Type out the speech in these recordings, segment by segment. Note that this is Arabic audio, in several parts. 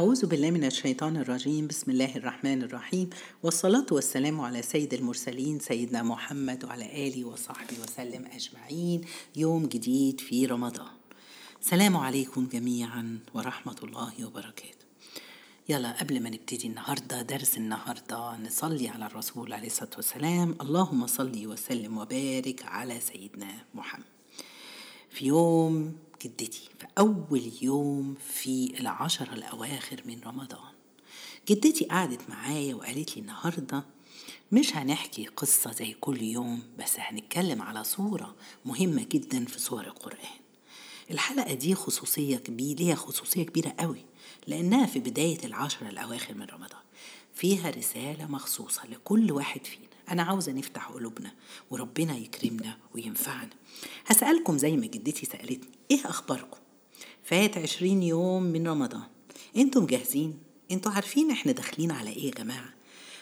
أعوذ بالله من الشيطان الرجيم. بسم الله الرحمن الرحيم، والصلاة والسلام على سيد المرسلين سيدنا محمد وعلى آله وصحبه وسلم أجمعين. يوم جديد في رمضان. سلام عليكم جميعا ورحمة الله وبركاته. يلا قبل ما نبتدي درس النهاردة نصلي على الرسول عليه الصلاة والسلام. اللهم صلي وسلم وبارك على سيدنا محمد. في يوم جدتي، في أول يوم في العشر الأواخر من رمضان، جدتي قعدت معايا وقالت لي النهاردة مش هنحكي قصة زي كل يوم، بس هنتكلم على صورة مهمة جدا في صور القرآن. الحلقة دي خصوصية كبيرة قوي، لأنها في بداية العشر الأواخر من رمضان، فيها رسالة مخصوصة لكل واحد فينا. أنا عاوزة نفتح قلوبنا وربنا يكرمنا وينفعنا. هسألكم زي ما جدتي سألتني، إيه أخباركم؟ فات 20 يوم من رمضان، أنتم جاهزين؟ أنتم عارفين إحنا داخلين على إيه يا جماعة؟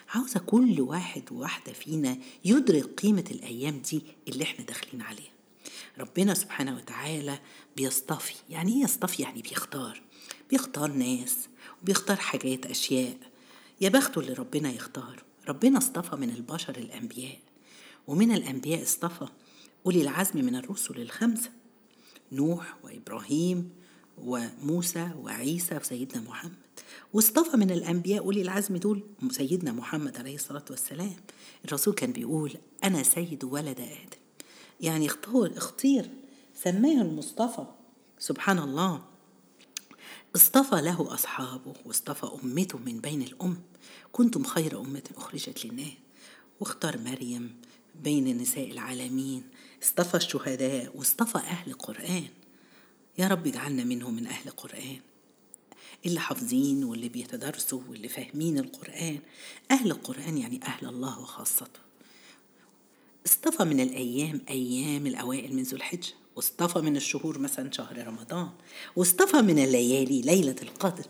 عاوزة كل واحد وواحدة فينا يدرك قيمة الأيام دي اللي إحنا داخلين عليها. ربنا سبحانه وتعالى بيصطفي. يعني إيه يصطفي؟ يعني بيختار ناس وبيختار حاجات، أشياء. يا بخته اللي ربنا يختار. ربنا اصطفى من البشر الأنبياء، ومن الأنبياء اصطفى أولي العزم من الرسل 5، نوح وإبراهيم وموسى وعيسى وسيدنا محمد. واصطفى من الأنبياء أولي العزم دول سيدنا محمد عليه الصلاة والسلام. الرسول كان بيقول أنا سيد ولد آدم، يعني اختير سماه المصطفى. سبحان الله، اصطفى له أصحابه واصطفى أمته من بين الأمم. كنتم خير أمة أخرجت للناس، واختار مريم بين نساء العالمين. اصطفى الشهداء واصطفى أهل القرآن. يا رب اجعلنا منهم، من أهل القرآن اللي حافظين واللي بيتدرسوا واللي فاهمين القرآن. أهل القرآن يعني أهل الله وخاصته. اصطفى من الأيام أيام الأوائل من ذو الحجة، واصطفى من الشهور مثلا شهر رمضان، واصطفى من الليالي ليلة القدر.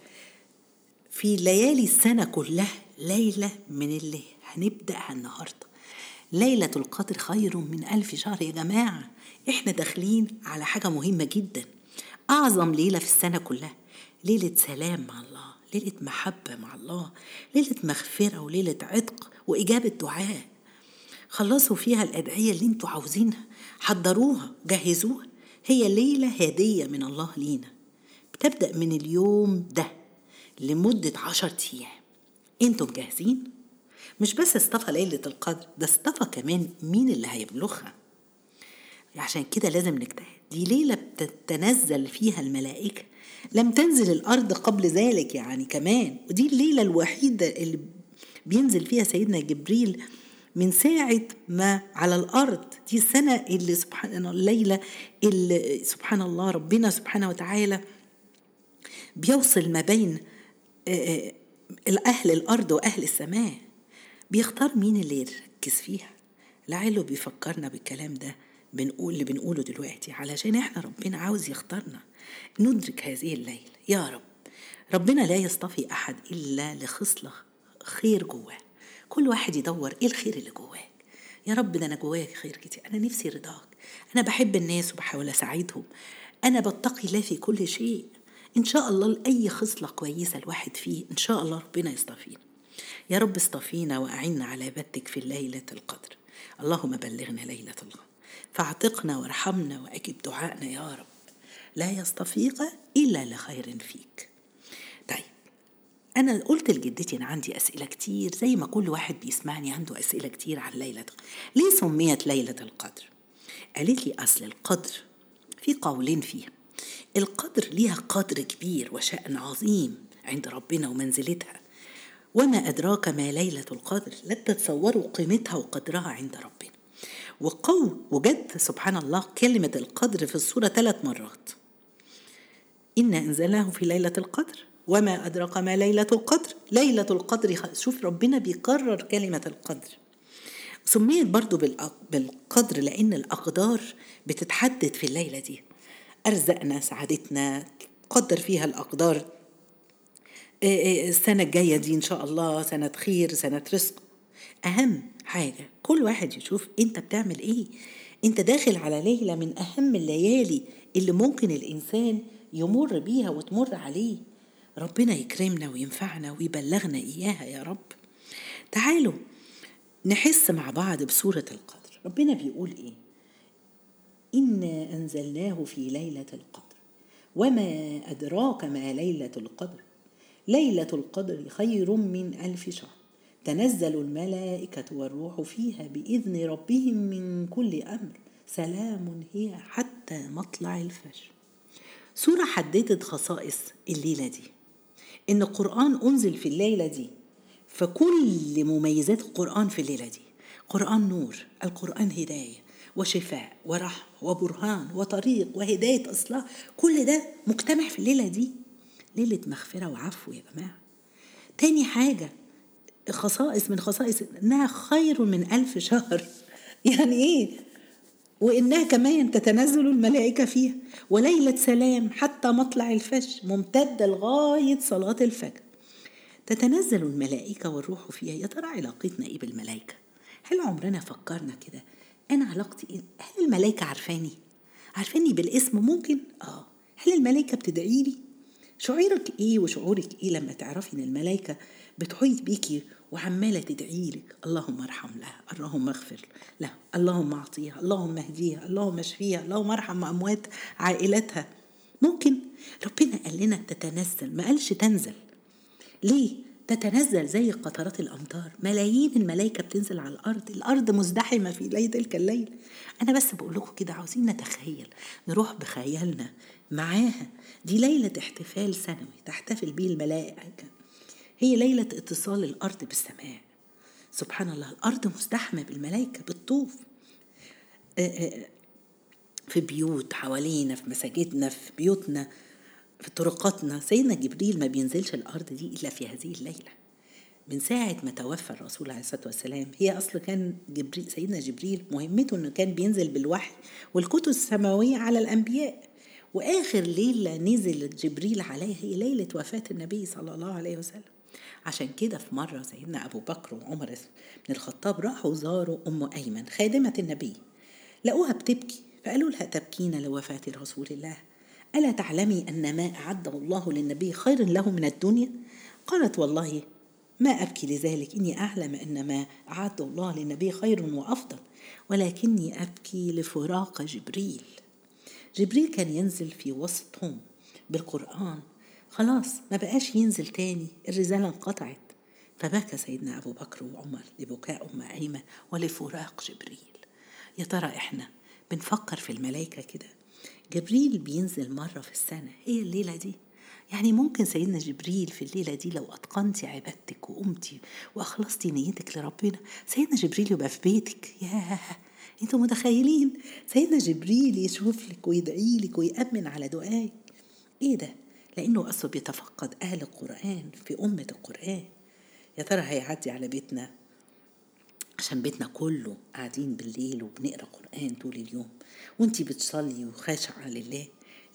في ليالي السنة كلها ليلة من اللي هنبدأها النهاردة، ليلة القدر خير من 1000 شهر. يا جماعة احنا داخلين على حاجة مهمة جدا، أعظم ليلة في السنة كلها، ليلة سلام مع الله، ليلة محبة مع الله، ليلة مغفرة وليلة عتق وإجابة دعاء. خلصوا فيها الأدعية اللي انتوا عاوزينها، حضروها جهزوها. هي ليلة هدية من الله لينا، بتبدأ من اليوم ده لمدة 10 أيام. انتم جاهزين؟ مش بس اصطفى ليلة القدر، ده اصطفى كمان مين اللي هيبلغها. عشان كده لازم نجتهد. دي ليلة بتتنزل فيها الملائكة، لم تنزل الأرض قبل ذلك يعني كمان. ودي الليلة الوحيدة اللي بينزل فيها سيدنا جبريل من ساعة ما على الأرض. دي السنة اللي سبحان الله، الليلة اللي سبحان الله ربنا سبحانه وتعالى بيوصل ما بين أهل الأرض وأهل السماء، بيختار مين اللي يركز فيها. لعله بيفكرنا بالكلام ده اللي بنقوله دلوقتي، علشان احنا ربنا عاوز يختارنا ندرك هذه الليلة. يا رب، ربنا لا يصطفي أحد إلا لخصلة خير جواه. كل واحد يدور إيه الخير اللي جواك. يا رب ده أنا جواك خير كتير، أنا نفسي رضاك، أنا بحب الناس وبحاول أساعدهم، أنا بتقي الله في كل شيء. إن شاء الله لأي خصلة كويسة الواحد فيه إن شاء الله ربنا يصطفينا. يا رب اصطفينا وأعنا على بتك في ليلة القدر. اللهم بلغنا ليلة القدر، فاعتقنا وارحمنا وأجب دعائنا يا رب. لا يصطفيك إلا لخير فيك. طيب، أنا قلت لجدتي أنا عندي أسئلة كتير، زي ما كل واحد بيسمعني عنده أسئلة كتير عن ليلة القدر. ليه سميت ليلة القدر؟ قالت لي أصل القدر في قولين فيها. القدر ليها قدر كبير وشأن عظيم عند ربنا ومنزلتها. وما أدراك ما ليلة القدر، لا تتصوروا قيمتها وقدرها عند ربنا. وجد سبحان الله كلمة القدر في السورة 3 مرات. إنا أنزلناه في ليلة القدر، وما أدراك ما ليلة القدر، ليلة القدر. شوف ربنا بيكرر كلمة القدر. سميت برضو بالقدر لأن الأقدار بتتحدد في الليلة دي. أرزقنا، سعادتنا، قدر فيها الأقدار. السنة الجاية دي إن شاء الله سنة خير، سنة رزق. أهم حاجة كل واحد يشوف أنت بتعمل إيه. أنت داخل على ليلة من أهم الليالي اللي ممكن الإنسان يمر بيها وتمر عليه. ربنا يكرمنا وينفعنا ويبلغنا إياها يا رب. تعالوا نحس مع بعض بسورة القدر. ربنا بيقول إيه؟ إنا أنزلناه في ليلة القدر وما أدراك ما ليلة القدر. ليلة القدر خير من 1000 شهر. تنزل الملائكة والروح فيها بإذن ربهم من كل أمر. سلام هي حتى مطلع الفجر. سورة حددت خصائص الليلة دي، إن القرآن أنزل في الليلة دي، فكل مميزات القرآن في الليلة دي. قرآن نور، القرآن هداية وشفاء ورحمة وبرهان وطريق وهداية أصلاح، كل ده مجتمع في الليلة دي، ليلة مغفرة وعفو يا جماعة. تاني حاجة خصائص من خصائص إنها خير من 1000 شهر. يعني إيه؟ وإنها كمان تتنزل الملائكة فيها، وليلة سلام حتى مطلع الفجر ممتدة لغاية صلاة الفجر. تتنزل الملائكة والروح فيها. يا ترى علاقتنا إيه بالملائكة؟ هل عمرنا فكرنا كده؟ أنا علاقتي إيه؟ هل الملائكة عارفاني بالاسم ممكن؟ هل الملائكة بتدعيلي؟ شعورك إيه وشعورك إيه لما تعرفي إن الملائكة بتحيط بيكي وعمالة تدعيلك؟ اللهم ارحم لها، اللهم اغفر لها، اللهم اعطيها، اللهم اهديها، اللهم اشفيها، اللهم ارحم أموات عائلتها. ممكن ربنا قال لنا تتنزل، ما قالش تنزل. ليه تتنزل؟ زي قطرات الأمطار، ملايين الملائكة بتنزل على الأرض مزدحمة في تلك الليل. أنا بس بقول لكم كده، عاوزين نتخيل، نروح بخيالنا معاها. دي ليلة احتفال سنوي تحتفل به الملائكة، هي ليلة اتصال الأرض بالسماء. سبحان الله، الأرض مزدحمة بالملائكة بالطوف، في بيوت حوالينا، في مساجدنا، في بيوتنا، في طرقاتنا. سيدنا جبريل ما بينزلش الأرض دي إلا في هذه الليلة. من ساعة ما توفى الرسول عليه الصلاة والسلام، هي أصل كان سيدنا جبريل مهمته أنه كان بينزل بالوحي والكتب السماوية على الأنبياء، وآخر ليلة نزل جبريل عليها هي ليلة وفاة النبي صلى الله عليه وسلم. عشان كده في مرة سيدنا أبو بكر وعمر بن الخطاب راحوا زاروا أم أيمن خادمة النبي، لقوها بتبكي فقالوا لها تبكين لوفاة رسول الله، ألا تعلمي أن ما أعده الله للنبي خير له من الدنيا؟ قالت والله ما أبكي لذلك، إني أعلم أن ما أعده الله للنبي خير وأفضل، ولكني أبكي لفراق جبريل. جبريل كان ينزل في وسطهم بالقرآن، خلاص ما بقاش ينزل تاني، الرسالة انقطعت. فبكى سيدنا أبو بكر وعمر لبكاء أم أيمن ولفراق جبريل. يا ترى إحنا بنفكر في الملائكة كده؟ جبريل بينزل مرة في السنة، هي الليلة دي. يعني ممكن سيدنا جبريل في الليلة دي لو أتقنتي عبادتك وقمتي وأخلصتي نيتك لربنا، سيدنا جبريل يبقى في بيتك. ياه، أنتوا متخيلين سيدنا جبريل يشوف لك ويدعي لك ويأمن على دعائك؟ إيه ده؟ لأنه أصله بيتفقد أهل القرآن في أمة القرآن. يا ترى هيعدي على بيتنا؟ عشان بيتنا كله قاعدين بالليل وبنقرأ قرآن طول اليوم، وانتي بتصلي وخاشعة لله.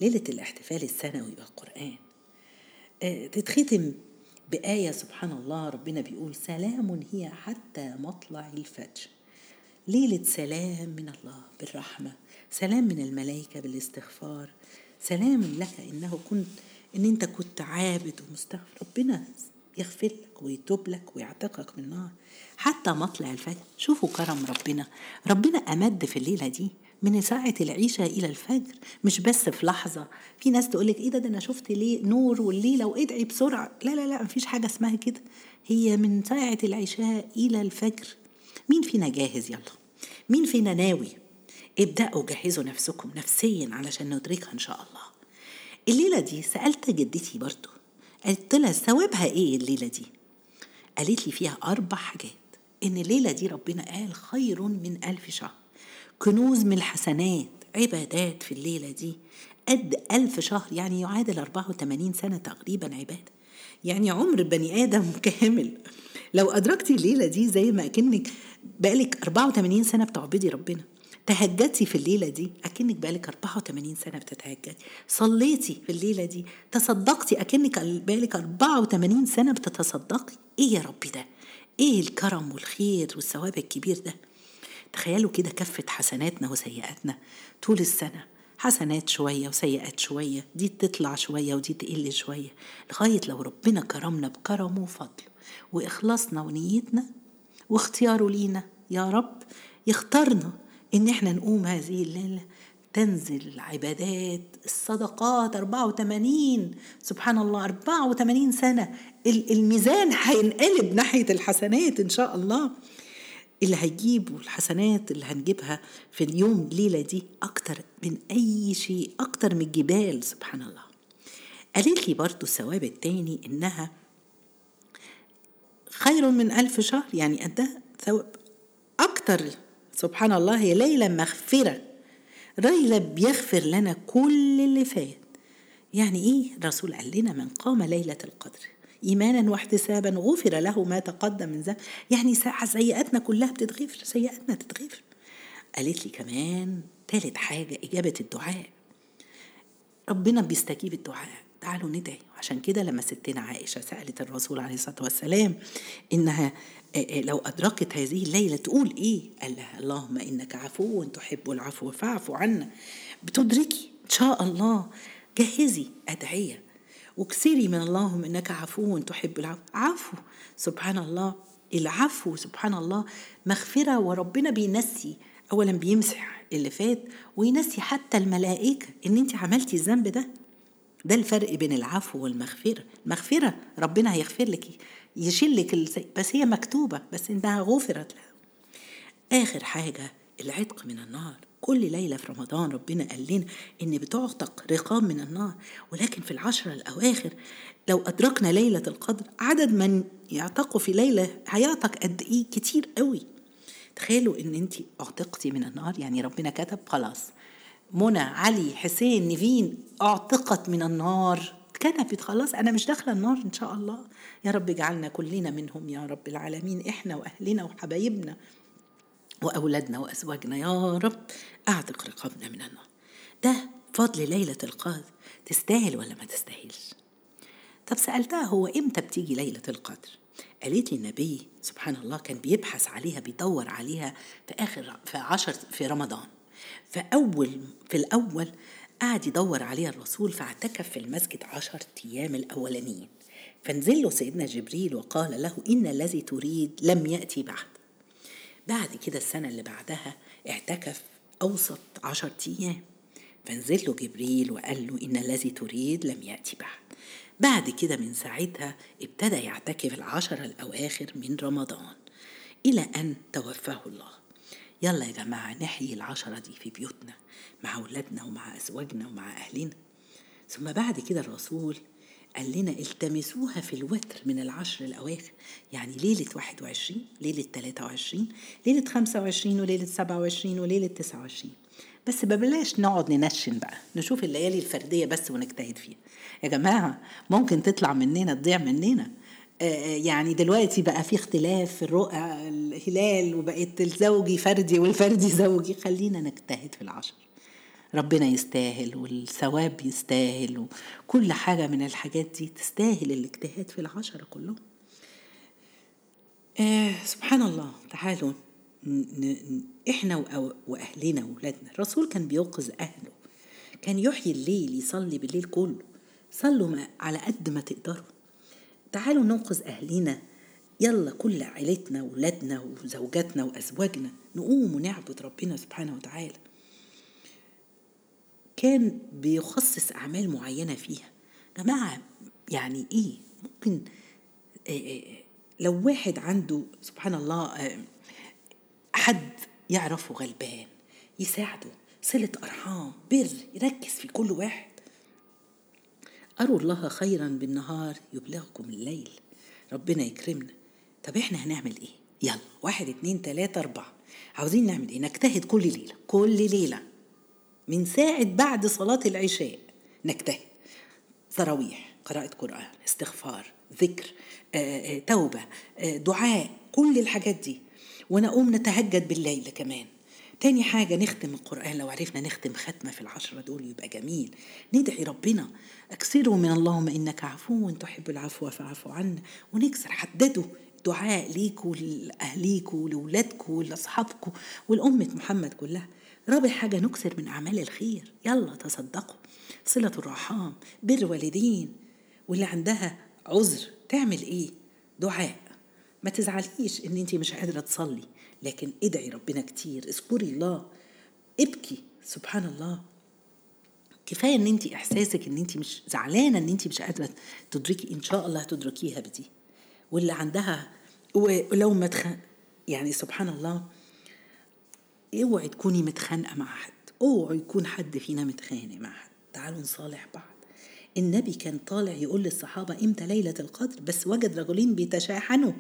ليلة الاحتفال السنوي بالقرآن تتختم بآية سبحان الله، ربنا بيقول سلام هي حتى مطلع الفجر. ليلة سلام من الله بالرحمة، سلام من الملائكة بالاستغفار، سلام لك إن أنت كنت عابد ومستغفر، ربنا يغفر لك ويتوب لك ويعتقك من النار حتى مطلع الفجر. شوفوا كرم ربنا أمد في الليلة دي من ساعة العشاء إلى الفجر، مش بس في لحظة. في ناس تقولك إيه ده أنا شفت ليه نور والليلة وإدعي بسرعة. لا، مفيش حاجة اسمها كده، هي من ساعة العشاء إلى الفجر. مين فينا جاهز؟ يلا مين فينا ناوي؟ ابدأوا جهزوا نفسكم نفسيا علشان ندركها إن شاء الله. الليلة دي سألت جدتي برضو، قلت لها ثوابها إيه الليلة دي؟ قالت لي فيها 4 حاجات. إن الليلة دي ربنا قال خير من 1000 شهر، كنوز من الحسنات، عبادات في الليلة دي قد 1000 شهر، يعني يعادل 84 سنة تقريبا عبادة، يعني عمر بني آدم كامل. لو أدركتي الليلة دي زي ما أكنك بقالك 84 سنة بتعبدي ربنا، تهجدتي في الليلة دي أكنك بقالك 84 سنة بتتهجدي، صليتي في الليلة دي، تصدقتي أكنك بقالك 84 سنة بتتصدقي. إيه يا ربي ده؟ إيه الكرم والخير والثواب الكبير ده؟ تخيلوا كده كفة حسناتنا وسيئاتنا طول السنة حسنات شوية وسيئات شوية، دي تطلع شوية ودي تقل شوية، لغاية لو ربنا كرمنا بكرمه وفضله وإخلاصنا ونيتنا واختياره لينا. يا رب يختارنا إن احنا نقوم هذه الليلة، تنزل العبادات، الصدقات 84، سبحان الله 84 سنة الميزان هينقلب ناحية الحسنات إن شاء الله. اللي هيجيب والحسنات اللي هنجيبها في اليوم الليلة دي أكتر من أي شيء، أكتر من الجبال سبحان الله. قالت لي برضو الثواب التاني إنها خير من 1000 شهر، يعني أنت ثواب أكتر سبحان الله. هي ليلة مغفرة، ليلة بيغفر لنا كل اللي فات. يعني إيه؟ الرسول قال لنا من قام ليلة القدر إيمانا واحتسابا غفر له ما تقدم من ذنب، يعني سيئاتنا كلها بتتغفر، سيئاتنا تتغفر. قالت لي كمان ثالث حاجة إجابة الدعاء، ربنا بيستجيب الدعاء، تعالوا ندعي. عشان كده لما ستنا عائشة سألت الرسول عليه الصلاة والسلام إنها لو أدركت هذه الليلة تقول إيه، قال لها اللهم إنك عفو تحب العفو فاعف عنا. بتدركي إن شاء الله، جهزي أدعية وكسري من اللهم إنك عفو تحب العفو. عفو سبحان الله، العفو سبحان الله مغفرة، وربنا بينسي أولا، بيمسح اللي فات وينسي حتى الملائكة إن أنت عملتي الذنب ده. ده الفرق بين العفو والمغفرة. المغفرة ربنا هيغفر لك يشيل لك بس هي مكتوبة، بس إنها غفرت لها. آخر حاجة العتق من النار. كل ليلة في رمضان ربنا قال لنا إن بتعتق رقام من النار، ولكن في 10 الأواخر لو أدركنا ليلة القدر، عدد من يعتقوا في ليلة هيعتق قد إيه؟ كتير قوي. تخيلوا إن أنت اعتقتي من النار، يعني ربنا كتب خلاص منى علي حسين نيفين اعتقت من النار، كتبت خلاص أنا مش داخلة النار إن شاء الله. يا رب اجعلنا كلنا منهم يا رب العالمين، إحنا وأهلنا وحبايبنا وأولادنا وأزواجنا يا رب، أعتق رقابنا من النار. ده فضل ليلة القدر، تستاهل ولا ما تستاهلش؟ طب سألتها هو إمتى بتيجي ليلة القدر؟ قالت لي النبي سبحان الله كان بيبحث عليها، بيدور عليها في آخر في رمضان. في الأول قاعد يدور عليها الرسول، فاعتكف في المسجد 10 أيام الأولانيين، فنزل له سيدنا جبريل وقال له إن الذي تريد لم يأتي بعد كده السنة اللي بعدها اعتكف أوسط 10 أيام، فنزل له جبريل وقال له إن الذي تريد لم يأتي بعد كده من ساعتها ابتدى يعتكف 10 الأواخر من رمضان إلى أن توفاه الله. يلا يا جماعة نحيي 10 دي في بيوتنا مع أولادنا ومع أزواجنا ومع أهلنا. ثم بعد كده الرسول قال لنا التمسوها في الوتر من 10 الأواخر، يعني ليلة 21، ليلة 23، ليلة 25، وليلة 27، وليلة 29. بس ببلاش نقعد ننشن بقى، نشوف الليالي الفردية بس ونجتهد فيها. يا جماعة ممكن تطلع مننا تضيع مننا، يعني دلوقتي بقى في اختلاف في الرؤى الهلال، وبقيت الزوجي فردي والفردي زوجي، خلينا نجتهد في 10. ربنا يستاهل والثواب يستاهل وكل حاجة من الحاجات دي تستاهل الاجتهاد في 10 كلهم. سبحان الله. تعالوا احنا وأهلنا وولادنا، الرسول كان بيوقظ أهله، كان يحيي الليل، يصلي بالليل كله، صلوا على قد ما تقدروا. تعالوا ننقذ أهلنا، يلا كل عائلتنا وولادنا وزوجاتنا وأزواجنا نقوم ونعبد ربنا سبحانه وتعالى. كان بيخصص أعمال معينة فيها. جماعة يعني إيه ممكن لو واحد عنده سبحان الله حد يعرفه غلبان يساعده، صلة أرحام، بر، يركز في كل واحد. أروا الله خيرا بالنهار يبلغكم الليل، ربنا يكرمنا. طب إحنا هنعمل إيه؟ يلا 1 2 3 4 عاوزين نعمل إيه؟ نجتهد كل ليلة، كل ليلة من ساعة بعد صلاة العشاء نجتهد، تراويح، قراءة قرآن، استغفار، ذكر، توبة، دعاء، كل الحاجات دي، ونقوم نتهجد بالليل كمان. تاني حاجة نختم القرآن، لو عرفنا نختم ختمة في 10 دول يبقى جميل. ندعي ربنا أكثروا من اللهم إنك عفو تحب العفو فاعف عنا، ونكسر حدده دعاء ليك ولأهليك ولولادك ولأصحابك ولأمة محمد كلها. رابع حاجة نكثر من أعمال الخير، يلا تصدقوا، صلة الرحام، بر والدين، واللي عندها عذر تعمل إيه؟ دعاء. ما تزعليش إن أنت مش قادرة تصلي، لكن ادعي ربنا كتير، اذكري الله، ابكي. سبحان الله، كفاية إن أنت إحساسك إن أنت مش زعلانة إن أنت مش قادرة تدركي، إن شاء الله هتدركيها بدي. واللي عندها ولو ما يعني سبحان الله، اوعي تكوني متخانقة مع حد، اوعي يكون حد فينا متخانق مع حد، تعالوا نصالح بعض. النبي كان طالع يقول للصحابة امتى ليلة القدر، بس وجد رجلين بيتشاحنوا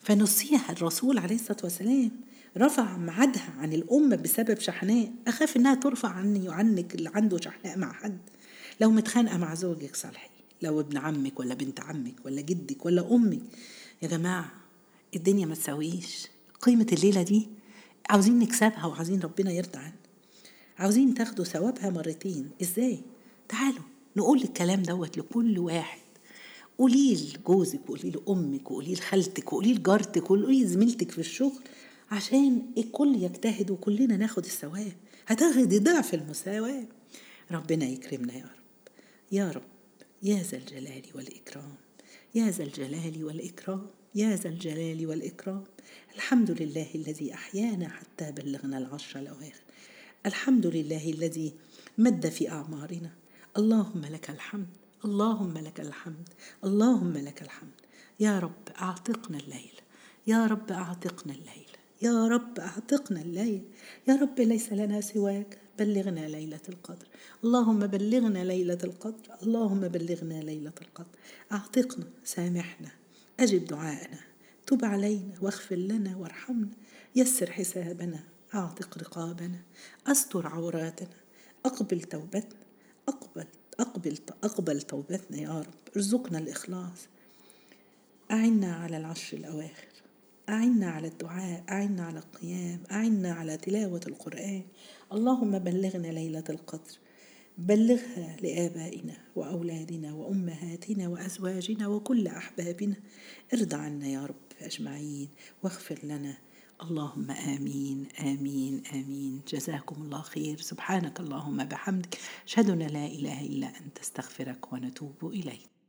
فنسيها الرسول عليه الصلاة والسلام، رفع معادها عن الأمة بسبب شحناء. أخاف إنها ترفع عني وعنك اللي عنده شحناء مع حد. لو متخانقة مع زوجك صالحي، لو ابن عمك ولا بنت عمك ولا جدك ولا أمك. يا جماعة الدنيا ما تساويش، قيمة الليلة دي عاوزين نكسبها وعاوزين ربنا يرضى عنها، عاوزين تاخدوا ثوابها مرتين. إزاي؟ تعالوا نقول الكلام دوت لكل واحد. قولي لجوزك، قولي لأمك، قولي لخالتك، قولي لجارتك، قولي لزميلتك في الشغل، عشان الكل يجتهد وكلنا ناخد الثواب. هتاخدي ضعف المساواة. ربنا يكرمنا يا رب، يا رب، يا ذا الجلال والإكرام، يا ذا الجلال والإكرام، يا ذا الجلال والإكرام. الحمد لله الذي أحيانا حتى بلغنا العشر الأواخر، الحمد لله الذي مد في أعمارنا. اللهم لك الحمد، اللهم لك الحمد، اللهم لك الحمد. يا رب أعتقنا الليل، يا رب أعتقنا الليل، يا رب أعتقنا الليل. يا رب ليس لنا سواك، بلغنا ليلة القدر، اللهم بلغنا ليلة القدر، اللهم بلغنا ليلة القدر. أعتقنا، سامحنا، أجب دعاءنا، تب علينا واغفر لنا وارحمنا، يسر حسابنا، أعتق رقابنا، أستر عوراتنا، أقبل توبتنا، أقبل توبتنا يا رب، ارزقنا الإخلاص. أعنا على العشر الأواخر، أعنا على الدعاء، أعنا على القيام، أعنا على تلاوة القرآن. اللهم بلغنا ليلة القدر، بلغها لآبائنا وأولادنا وأمهاتنا وأزواجنا وكل أحبابنا. ارضى عنا يا رب أجمعين واغفر لنا. اللهم آمين، آمين، آمين. جزاكم الله خير. سبحانك اللهم بحمدك، أشهد أن لا إله إلا أنت، استغفرك ونتوب إليك.